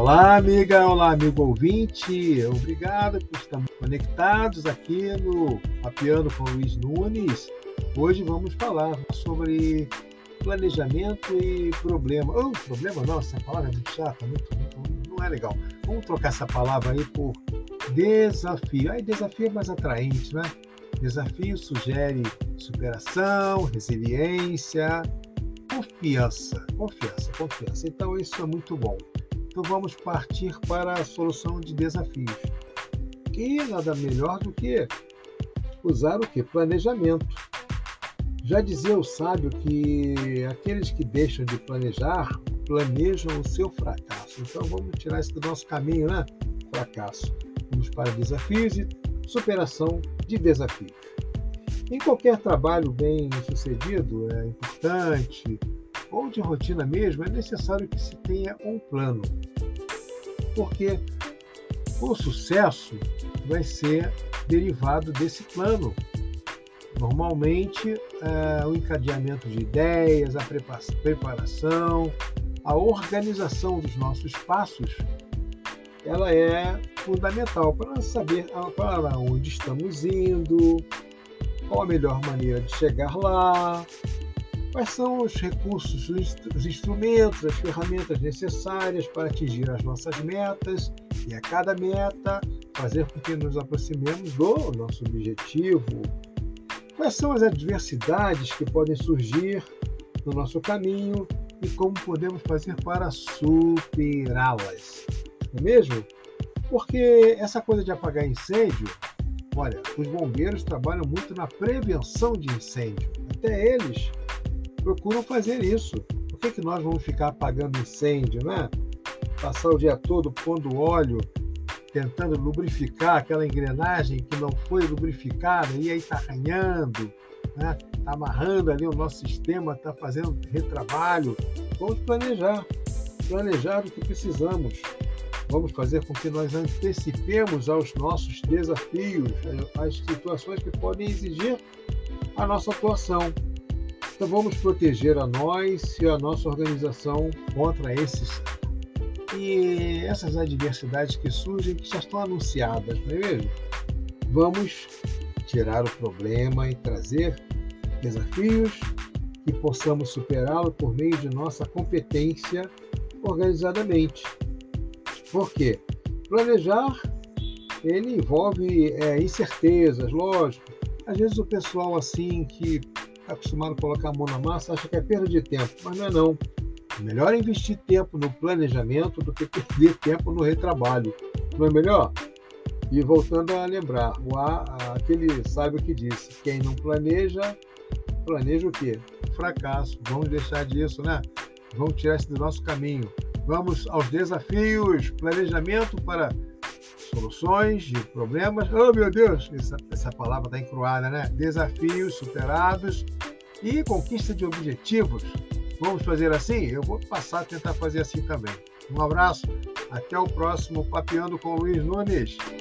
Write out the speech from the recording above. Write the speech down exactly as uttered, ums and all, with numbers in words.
Olá, amiga, olá, amigo ouvinte. Obrigado por estarmos conectados aqui no Papeando com Luiz Nunes. Hoje vamos falar sobre planejamento e problema. Oh, problema não, essa palavra é muito chata, muito, muito, não é legal. Vamos trocar essa palavra aí por desafio. Aí desafio é mais atraente, né? Desafio sugere superação, resiliência, confiança, confiança, confiança. Então isso é muito bom. Então vamos partir para a solução de desafios. E nada melhor do que usar o que? Planejamento. Já dizia o sábio que aqueles que deixam de planejar, planejam o seu fracasso. Então vamos tirar isso do nosso caminho, né? Fracasso. Vamos para desafios e superação de desafios. Em qualquer trabalho bem sucedido, é importante, ou de rotina mesmo, é necessário que se tenha um plano, porque o sucesso vai ser derivado desse plano. Normalmente, é, o encadeamento de ideias, a preparação, a organização dos nossos passos, ela é fundamental para saber para onde estamos indo, qual a melhor maneira de chegar lá, quais são os recursos, os instrumentos, as ferramentas necessárias para atingir as nossas metas e a cada meta fazer com que nos aproximemos do nosso objetivo. Quais são as adversidades que podem surgir no nosso caminho e como podemos fazer para superá-las, não é mesmo? Porque essa coisa de apagar incêndio, olha, os bombeiros trabalham muito na prevenção de incêndio, até eles procuram fazer isso. Por que que nós vamos ficar apagando incêndio, né? Passar o dia todo pondo óleo, tentando lubrificar aquela engrenagem que não foi lubrificada e aí está arranhando, né? Está amarrando ali o nosso sistema, está fazendo retrabalho. Vamos planejar, planejar o que precisamos. Vamos fazer com que nós antecipemos aos nossos desafios, às situações que podem exigir a nossa atuação. Então vamos proteger a nós e a nossa organização contra esses e essas adversidades que surgem, que já estão anunciadas, não é mesmo? Vamos tirar o problema e trazer desafios que possamos superá-lo por meio de nossa competência organizadamente. Por quê? Planejar, ele envolve é, incertezas, lógico. Às vezes o pessoal assim que está acostumado a colocar a mão na massa acha que é perda de tempo, mas não é não. É melhor investir tempo no planejamento do que perder tempo no retrabalho, não é melhor? E voltando a lembrar, o a, aquele sábio que disse, quem não planeja, planeja o quê? Fracasso. Vamos deixar disso, né? Vamos tirar isso do nosso caminho. Vamos aos desafios, planejamento para soluções de problemas. Oh, meu Deus, essa, essa palavra está encruada, né? Desafios superados e conquista de objetivos. Vamos fazer assim? Eu vou passar a tentar fazer assim também. Um abraço, até o próximo Papeando com Luiz Nunes.